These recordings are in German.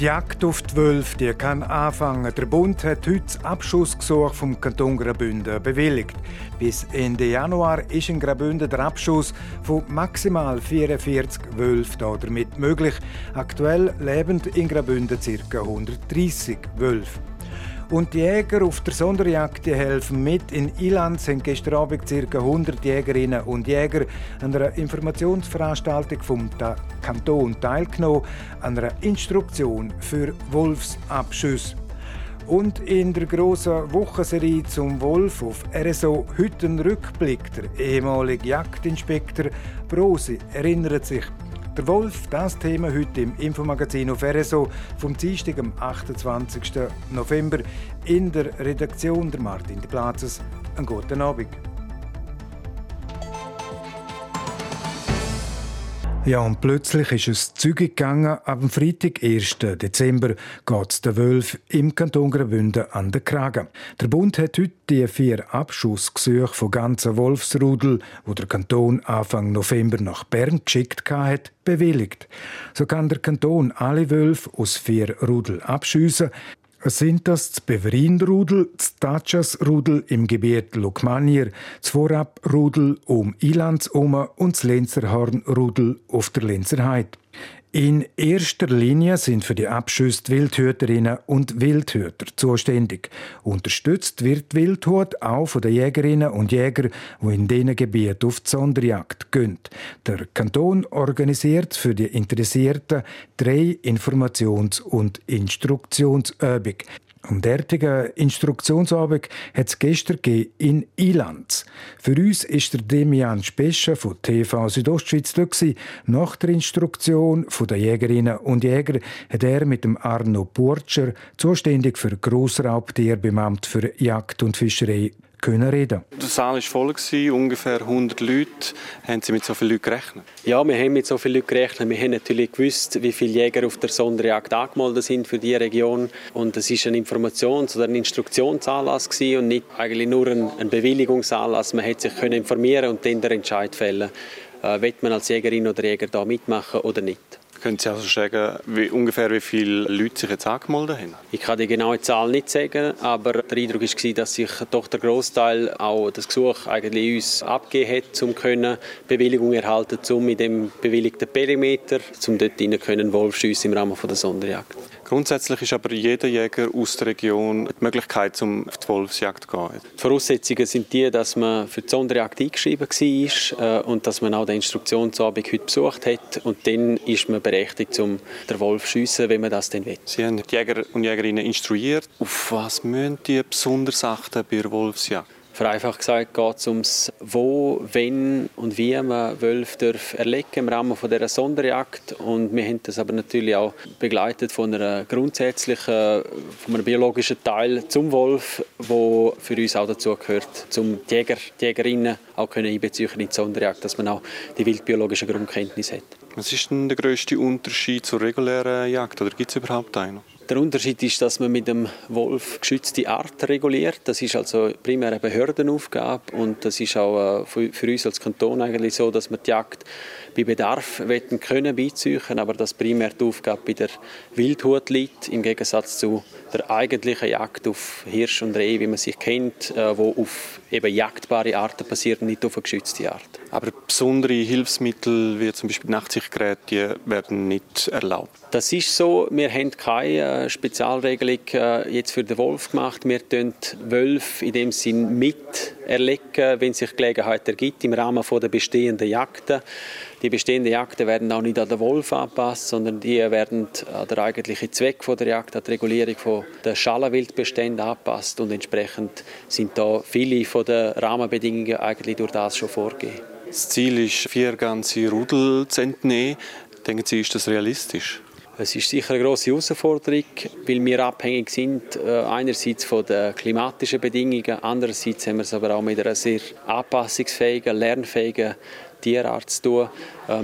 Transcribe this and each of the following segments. Die Jagd auf die Wölfe, die kann anfangen. Der Bund hat heute das Abschussgesuch vom Kanton Graubünden bewilligt. Bis Ende Januar ist in Graubünden der Abschuss von maximal 44 Wölfen damit möglich. Aktuell leben in Graubünden ca. 130 Wölfe. Und die Jäger auf der Sonderjagd helfen mit. In Ilanz haben gestern Abend ca. 100 Jägerinnen und Jäger an einer Informationsveranstaltung vom Kanton teilgenommen, an einer Instruktion für Wolfsabschüsse. Und in der grossen Wochenserie zum Wolf auf RSO heute ein Rückblick. Der ehemalige Jagdinspektor Brosi erinnert sich. Der Wolf, das Thema heute im Infomagazin auf RSO vom Dienstag, am 28. November. In der Redaktion der Martin Deplazes. Einen guten Abend. Ja, und plötzlich ist es zügig gegangen. Am Freitag, 1. Dezember, geht es den Wölfen im Kanton Graubünden an den Kragen. Der Bund hat heute die 4 Abschussgesuche von ganzen Wolfsrudel, die der Kanton Anfang November nach Bern geschickt hat, bewilligt. So kann der Kanton alle Wölfe aus 4 Rudel abschiessen. Es sind das Beverin-Rudel, das Stachas-Rudel im Gebiet Lukmanier, das Zvorabrudel um Ilansoma und das Lenzerhorn-Rudel auf der Lenzerheide. In erster Linie sind für die Abschüsse die Wildhüterinnen und Wildhüter zuständig. Unterstützt wird die Wildhut auch von den Jägerinnen und Jägern, die in diesen Gebieten auf die Sonderjagd gehen. Der Kanton organisiert für die Interessierten 3 Informations- und Instruktionsübungen. Einen derartigen Instruktionsabend hat es gestern in Ilanz. Für uns war der Demian Spescher von TV Südostschweiz dabei. Nach der Instruktion der Jägerinnen und Jäger hat er mit dem Arno Burtscher, zuständig für Grossraubtier beim Amt für Jagd und Fischerei, können reden. Der Saal war voll, ungefähr 100 Leute. Haben Sie mit so vielen Leuten gerechnet? Ja, wir haben mit so vielen Leuten gerechnet. Wir haben natürlich gewusst, wie viele Jäger auf der Sonderjagd angemeldet sind für diese Region. Und es war ein Informations- oder ein Instruktionsanlass und nicht eigentlich nur ein Bewilligungsanlass. Man hätte sich informieren und dann den Entscheid fällen, ob man als Jägerin oder Jäger da mitmachen oder nicht. Können Sie also sagen, wie viele Leute sich jetzt angemeldet haben? Ich kann die genaue Zahl nicht sagen, aber der Eindruck war, dass sich doch der Grossteil auch das Gesuch eigentlich uns abgegeben hat, um Bewilligung erhalten zu können, um in dem bewilligten Perimeter, um dort hinein Wolfschüsse im Rahmen der Sonderjagd. Grundsätzlich ist aber jeder Jäger aus der Region die Möglichkeit, auf die Wolfsjagd zu gehen. Die Voraussetzungen sind die, dass man für die Sonderjagd eingeschrieben war und dass man auch den Instruktionsabend heute besucht hat. Und dann ist man berechtigt, um den Wolf zu schiessen, wenn man das dann will. Sie haben die Jäger und Jägerinnen instruiert. Auf was müssen die besonders achten bei der Wolfsjagd? Vereinfacht gesagt geht es ums Wo, Wenn und Wie man Wölfe erlegen im Rahmen dieser Sonderjagd. Und wir haben das aber natürlich auch begleitet von einem grundsätzlichen, von einem biologischen Teil zum Wolf, der für uns auch dazu gehört, um die Jäger, die Jägerinnen auch einbeziehen in die Sonderjagd, dass man auch die wildbiologischen Grundkenntnisse hat. Was ist denn der grösste Unterschied zur regulären Jagd? Oder gibt es überhaupt einen? Der Unterschied ist, dass man mit dem Wolf geschützte Art reguliert. Das ist also primär eine Behördenaufgabe und das ist auch für uns als Kanton eigentlich so, dass wir die Jagd bei Bedarf beiziehen können, aber dass primär die Aufgabe bei der Wildhut liegt, im Gegensatz zu der eigentlichen Jagd auf Hirsch und Reh, wie man sie kennt, wo auf eben jagdbare Arten passiert und nicht auf eine geschützte Art. Aber besondere Hilfsmittel wie zum Beispiel Nachtsichtgeräte werden nicht erlaubt? Das ist so. Wir haben keine Spezialregelung jetzt für den Wolf gemacht. Wir erlegen Wölfe in dem Sinn mit, wenn sich Gelegenheit ergibt im Rahmen der bestehenden Jagden. Die bestehenden Jagden werden auch nicht an den Wolf angepasst, sondern die werden an den eigentlichen Zweck der Jagd, an die Regulierung der Schalenwildbestände angepasst. Und entsprechend sind da viele von den Rahmenbedingungen eigentlich durch das schon vorgegeben. Das Ziel ist, 4 ganze Rudel zu entnehmen. Denken Sie, ist das realistisch? Es ist sicher eine grosse Herausforderung, weil wir abhängig sind einerseits von den klimatischen Bedingungen, andererseits haben wir es aber auch mit einer sehr anpassungsfähigen, lernfähigen Tierart zu tun.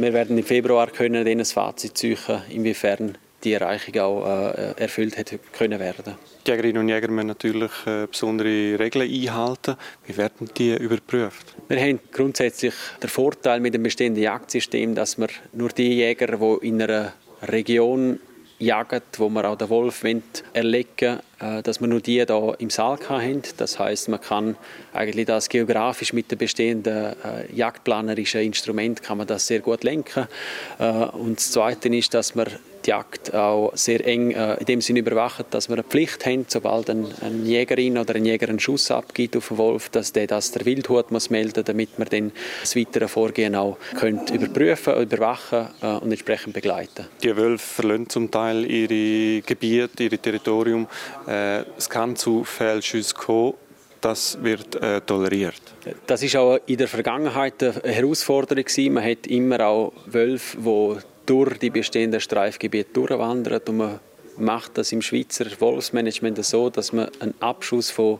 Wir werden im Februar können ein Fazit ziehen, inwiefern die Erreichung auch erfüllt hätte können werden. Die Jägerinnen und Jäger müssen natürlich besondere Regeln einhalten. Wie werden die überprüft? Wir haben grundsätzlich den Vorteil mit dem bestehenden Jagdsystem, dass wir nur die Jäger, die in einer Region jagen, wo wir auch den Wolf erlegen wollen, dass wir nur die hier im Saal haben. Das heisst, man kann eigentlich das geografisch mit den bestehenden jagdplanerischen Instrumenten kann man das sehr gut lenken. Und das Zweite ist, dass wir die Jagd auch sehr eng in dem Sinne überwachen, dass wir eine Pflicht haben, sobald eine Jägerin oder ein Jäger einen Schuss abgibt auf einen Wolf, dass der das der Wildhut muss melden, damit wir dann das weitere Vorgehen auch überprüfen, überwachen und entsprechend begleiten. Die Wölfe verlassen zum Teil ihre Gebiete, ihr Territorium. Es kann zu Fehlschüssen kommen. Das wird toleriert. Das ist auch in der Vergangenheit eine Herausforderung gewesen. Man hat immer auch Wölfe, die durch die bestehenden Streifgebiete durchwandert, und man macht das im Schweizer Wolfsmanagement so, dass man einen Abschuss von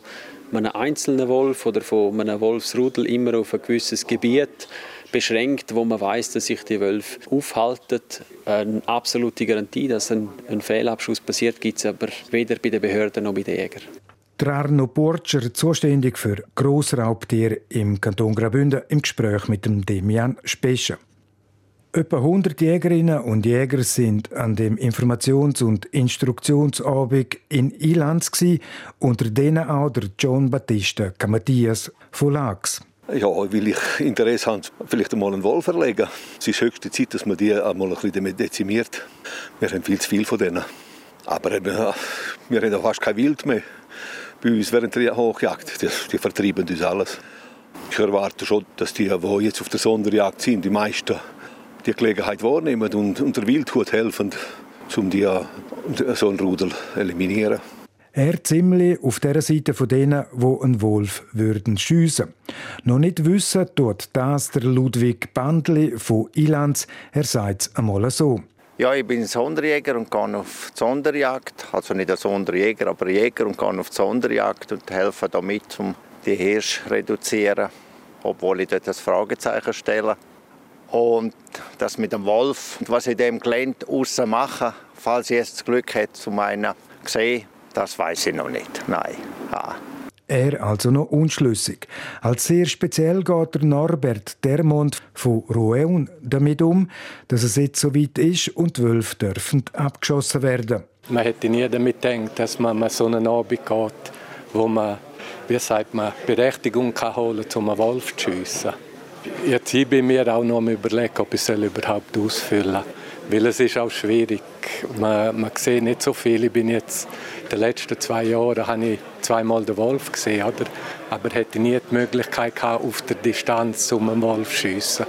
einem einzelnen Wolf oder von einem Wolfsrudel immer auf ein gewisses Gebiet beschränkt, wo man weiß, dass sich die Wölfe aufhalten. Eine absolute Garantie, dass ein Fehlabschuss passiert, gibt es aber weder bei den Behörden noch bei den Jägern. Der Arno Burtscher, zuständig für Grossraubtiere im Kanton Graubünden, im Gespräch mit dem Demian Spescher. Etwa 100 Jägerinnen und Jäger sind an dem Informations- und Instruktionsabend in Ilanz, unter denen auch der Jean-Baptiste Camathias von Lachs. Ja, weil ich Interesse habe, vielleicht einmal einen Wolf erlegen. Es ist höchste Zeit, dass man die einmal ein bisschen dezimiert. Wir haben viel zu viel von denen. Aber wir haben auch fast kein Wild mehr. Bei uns während der Hochjagd, die vertreiben uns alles. Ich erwarte schon, dass die jetzt auf der Sonderjagd sind, die meisten, die Gelegenheit wahrnehmen und der Wildhut helfen, um so einen Rudel zu eliminieren. Er ziemlich auf der Seite von denen, die einen Wolf schiessen würden. Noch nicht wissen tut das der Ludwig Bändli von Ilanz. Er sagt es einmal so. Ja, ich bin Sonderjäger und gehe auf die Sonderjagd. Also nicht ein Sonderjäger, aber Jäger, und gehe auf die Sonderjagd und helfe damit, um die Hirsche zu reduzieren, obwohl ich dort das Fragezeichen stelle. Und das mit dem Wolf und was ich dem Gelände aussen mache, falls ich jetzt das Glück hätte, zu meinen gesehen, das weiß ich noch nicht. Nein. Ja. Er also noch unschlüssig. Als sehr speziell geht der Norbert Dermont von Rouen damit um, dass es jetzt so weit ist und die Wölfe dürfen abgeschossen werden. Man hätte nie damit gedacht, dass man so einen Abend geht, wo man, wie sagt man, Berechtigung kann holen kann, um einen Wolf zu schiessen. Jetzt habe ich mir auch noch überlegt, ob ich es überhaupt ausfüllen soll. Weil es ist auch schwierig. Man sieht nicht so viel. Ich bin jetzt in den letzten 2 Jahren habe ich 2-mal den Wolf gesehen, oder? Aber hätte nie die Möglichkeit gehabt, auf der Distanz um einen Wolf zu schiessen.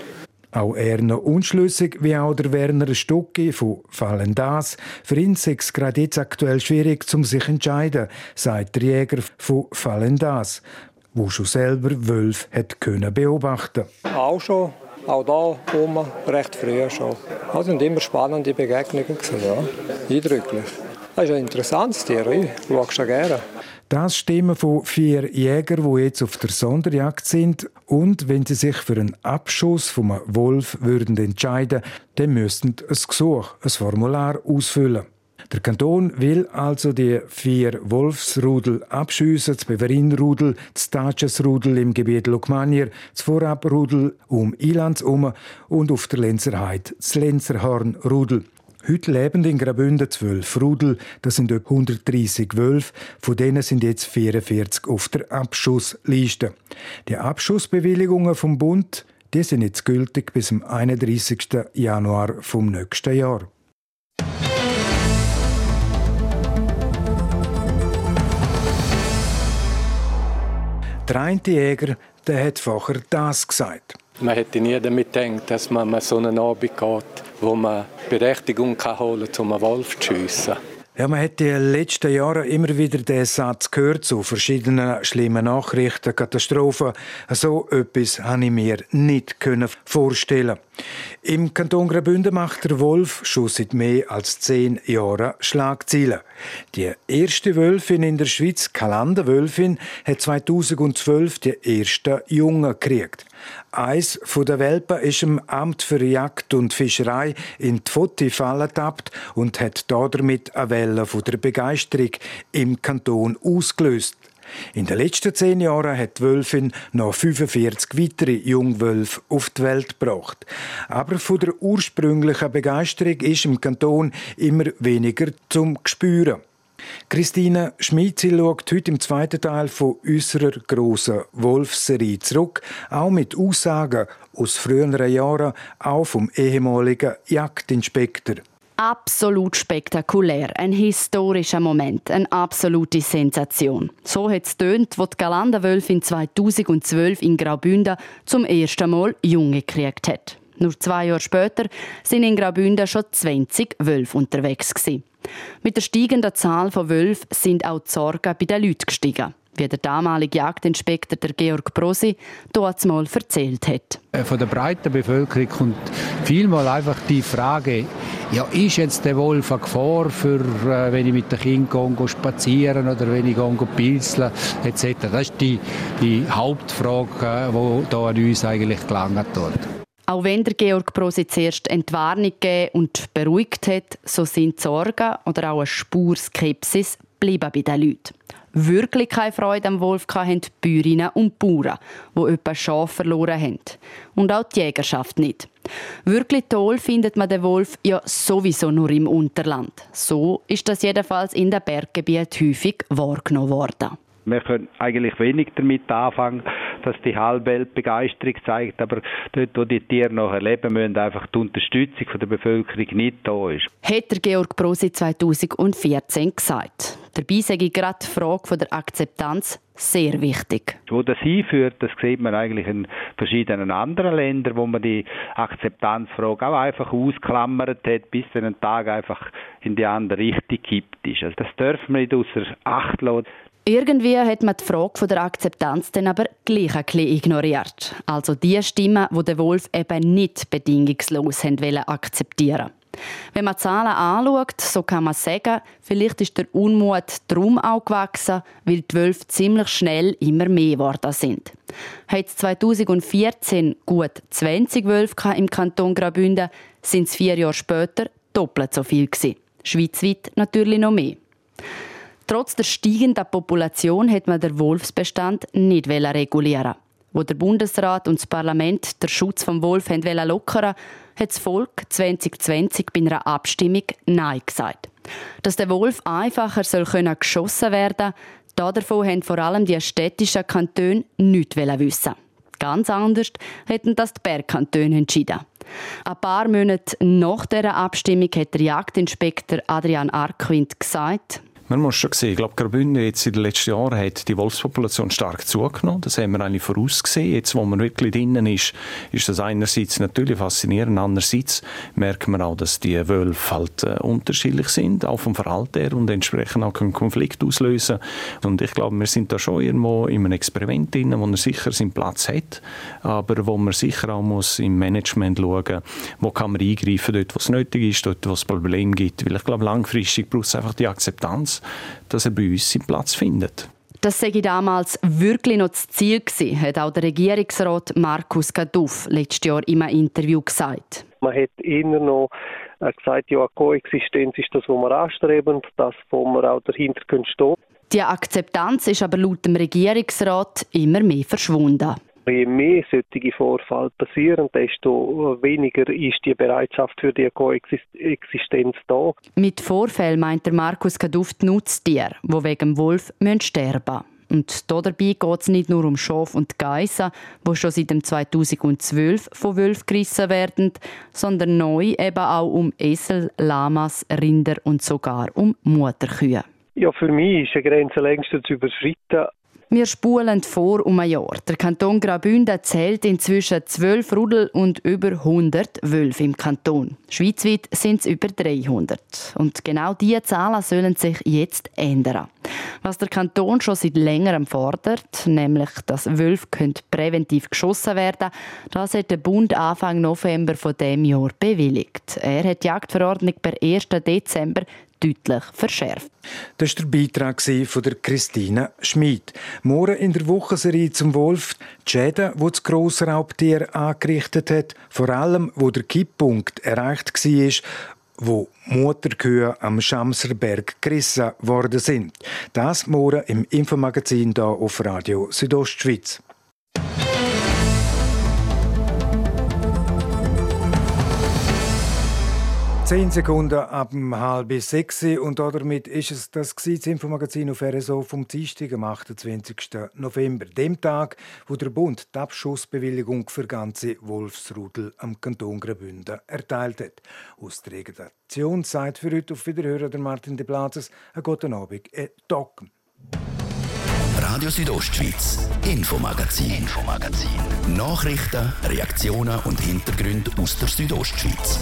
Auch er noch unschlüssig, wie auch der Werner Stucki von Fallendas. Für ihn ist es gerade jetzt aktuell schwierig, sich zu entscheiden, sagt der Jäger von Fallendas, wo schon selber Wölfe beobachten konnte. Auch schon, auch da oben, recht früh schon. Das sind immer spannende Begegnungen gewesen, ja. Eindrücklich. Das ist ein interessantes Tier, ich schaue schon gerne. Das stimmen von 4 Jägern, die jetzt auf der Sonderjagd sind. Und wenn sie sich für einen Abschuss von einem Wolf würden entscheiden würden, dann müssten sie ein Gesuch, ein Formular ausfüllen. Der Kanton will also die 4 Wolfsrudel abschiessen, das Beverin-Rudel, das Stachas-Rudel im Gebiet Lukmanier, das Zvorabrudel um Ilanz herum und auf der Lenzerheide das Lenzerhorn-Rudel. Heute leben in Graubünden 12 Rudel, das sind etwa 130 Wölfe, von denen sind jetzt 44 auf der Abschussliste. Die Abschussbewilligungen vom Bund, die sind jetzt gültig bis zum 31. Januar vom nächsten Jahr. Der eine Jäger, der hat vorher das gesagt. Man hätte nie damit gedacht, dass man so einen Abend geht, wo man Berechtigung holen kann, um einen Wolf zu schiessen. Ja, man hat in den letzten Jahren immer wieder den Satz gehört, zu verschiedenen schlimmen Nachrichten, Katastrophen. So etwas konnte ich mir nicht vorstellen. Im Kanton Graubünden macht der Wolf schon seit mehr als 10 Jahren Schlagzeilen. Die erste Wölfin in der Schweiz, die Kalanderwölfin, hat 2012 die ersten Jungen gekriegt. Eins der Welpen ist im Amt für Jagd und Fischerei in die Pfotifalle getappt und hat damit eine Welle der Begeisterung im Kanton ausgelöst. In den letzten 10 Jahren hat die Wölfin noch 45 weitere Jungwölfe auf die Welt gebracht. Aber von der ursprünglichen Begeisterung ist im Kanton immer weniger zum Gespüren. Christine Schmidzi schaut heute im zweiten Teil von unserer grossen Wolfserie zurück, auch mit Aussagen aus früheren Jahren, auch vom ehemaligen Jagdinspektor. Absolut spektakulär, ein historischer Moment, eine absolute Sensation. So hat es tönt, als die Kalanderwölfin 2012 in Graubünden zum ersten Mal Junge gekriegt hat. Nur 2 Jahre später sind in Graubünden schon 20 Wölfe unterwegs gewesen. Mit der steigenden Zahl von Wölfen sind auch die Sorgen bei den Leuten gestiegen, wie der damalige Jagdinspektor der Georg Brosi dort mal erzählt hat. Von der breiten Bevölkerung kommt vielmal einfach die Frage, ja, ist jetzt der Wolf eine Gefahr, für, wenn ich mit den Kindern gehe spazieren oder wenn ich pilzeln etc. Das ist die Hauptfrage, die hier an uns eigentlich gelangt wird. Auch wenn der Georg Brosi zuerst Entwarnung gegeben und beruhigt hat, so sind Sorgen oder auch eine Spur Skepsis bleiben bei den Leuten. Wirklich keine Freude am Wolf hatten die Bäuerinnen und Bauern, die etwa Schafe verloren haben. Und auch die Jägerschaft nicht. Wirklich toll findet man den Wolf ja sowieso nur im Unterland. So ist das jedenfalls in den Berggebieten häufig wahrgenommen worden. Wir können eigentlich wenig damit anfangen, dass die Halbwelt Begeisterung zeigt, aber dort, wo die Tiere noch leben müssen, einfach die Unterstützung der Bevölkerung nicht da ist. Hat der Georg Brosi 2014 gesagt. Dabei sage ich gerade die Frage der Akzeptanz sehr wichtig. Wo das hinführt, das sieht man eigentlich in verschiedenen anderen Ländern, wo man die Akzeptanzfrage auch einfach ausklammert hat, bis dann ein Tag einfach in die andere Richtung kippt ist. Also das dürfen wir nicht außer Acht lassen. Irgendwie hat man die Frage der Akzeptanz dann aber gleich ein bisschen ignoriert. Also die Stimmen, die der Wolf eben nicht bedingungslos akzeptieren wollten. Wenn man Zahlen anschaut, so kann man sagen, vielleicht ist der Unmut drum auch gewachsen, weil die Wölfe ziemlich schnell immer mehr geworden sind. Hat es 2014 gut 20 Wölfe im Kanton Graubünden, sind es 4 Jahre später doppelt so viel gewesen. Schweizweit natürlich noch mehr. Trotz der steigenden Population hat man den Wolfsbestand nicht regulieren. Wo der Bundesrat und das Parlament den Schutz des Wolfs lockern wollten, hat das Volk 2020 bei einer Abstimmung Nein gesagt. Dass der Wolf einfacher geschossen werden soll, davon wollten vor allem die städtischen Kantone nichts wissen. Ganz anders hätten das die Bergkantone entschieden. Ein paar Monate nach dieser Abstimmung hat der Jagdinspektor Adrian Arquind gesagt, man muss schon sehen, ich glaube, Graubünden jetzt in den letzten Jahren hat die Wolfspopulation stark zugenommen. Das haben wir eigentlich vorausgesehen. Jetzt, wo man wirklich drinnen ist, ist das einerseits natürlich faszinierend. Andererseits merkt man auch, dass die Wölfe halt unterschiedlich sind, auch vom Verhalten her und entsprechend auch einen Konflikt auslösen. Und ich glaube, wir sind da schon irgendwo in einem Experiment drin, wo man sicher seinen Platz hat, aber wo man sicher auch muss im Management schauen, wo kann man eingreifen, dort, wo es nötig ist, dort, wo es Probleme gibt. Weil ich glaube, langfristig braucht es einfach die Akzeptanz, dass er bei uns seinen Platz findet. Das sei damals wirklich noch das Ziel gewesen, hat auch der Regierungsrat Markus Caduff letztes Jahr in einem Interview gesagt. Man hat immer noch gesagt, ja, Koexistenz ist das, was wir anstreben, das, wo wir auch dahinter stehen können. Die Akzeptanz ist aber laut dem Regierungsrat immer mehr verschwunden. Je mehr solche Vorfälle passieren, desto weniger ist die Bereitschaft für die Koexistenz da. Mit Vorfällen meint der Markus Caduff die Nutztiere, die wegen dem Wolf sterben müssen. Und dabei geht es nicht nur um Schafe und Geissen, die schon seit dem 2012 von Wölfen gerissen werden, sondern neu eben auch um Esel, Lamas, Rinder und sogar um Mutterkühe. Ja, für mich ist eine Grenze längstens überschritten. Wir spulen vor um ein Jahr. Der Kanton Graubünden zählt inzwischen 12 Rudel und über 100 Wölfe im Kanton. Schweizweit sind es über 300. Und genau diese Zahlen sollen sich jetzt ändern. Was der Kanton schon seit Längerem fordert, nämlich, dass Wölfe präventiv geschossen werden können, das hat der Bund Anfang November dieses Jahres bewilligt. Er hat die Jagdverordnung per 1. Dezember deutlich verschärft. Das war der Beitrag von Christine Schmidzi. Morgen in der Wochenserie zum Wolf. Die Schäden, die das Grossraubtier angerichtet hat, vor allem, wo der Kipppunkt erreicht war, wo Mutterkühe am Schamserberg gerissen worden sind. Das morgen im Infomagazin hier auf Radio Südostschweiz. Zehn Sekunden ab 5:30 und damit ist es das Infomagazin auf RSO vom Dienstag, am 28. November, dem Tag, wo der Bund die Abschussbewilligung für ganze Wolfsrudel am Kanton Graubünden erteilt hat. Aus der Redaktion sagt für heute auf Wiederhören der Martin Deplazes. Einen guten Abend, Docken. Radio Südostschweiz, Infomagazin. Nachrichten, Reaktionen und Hintergründe aus der Südostschweiz.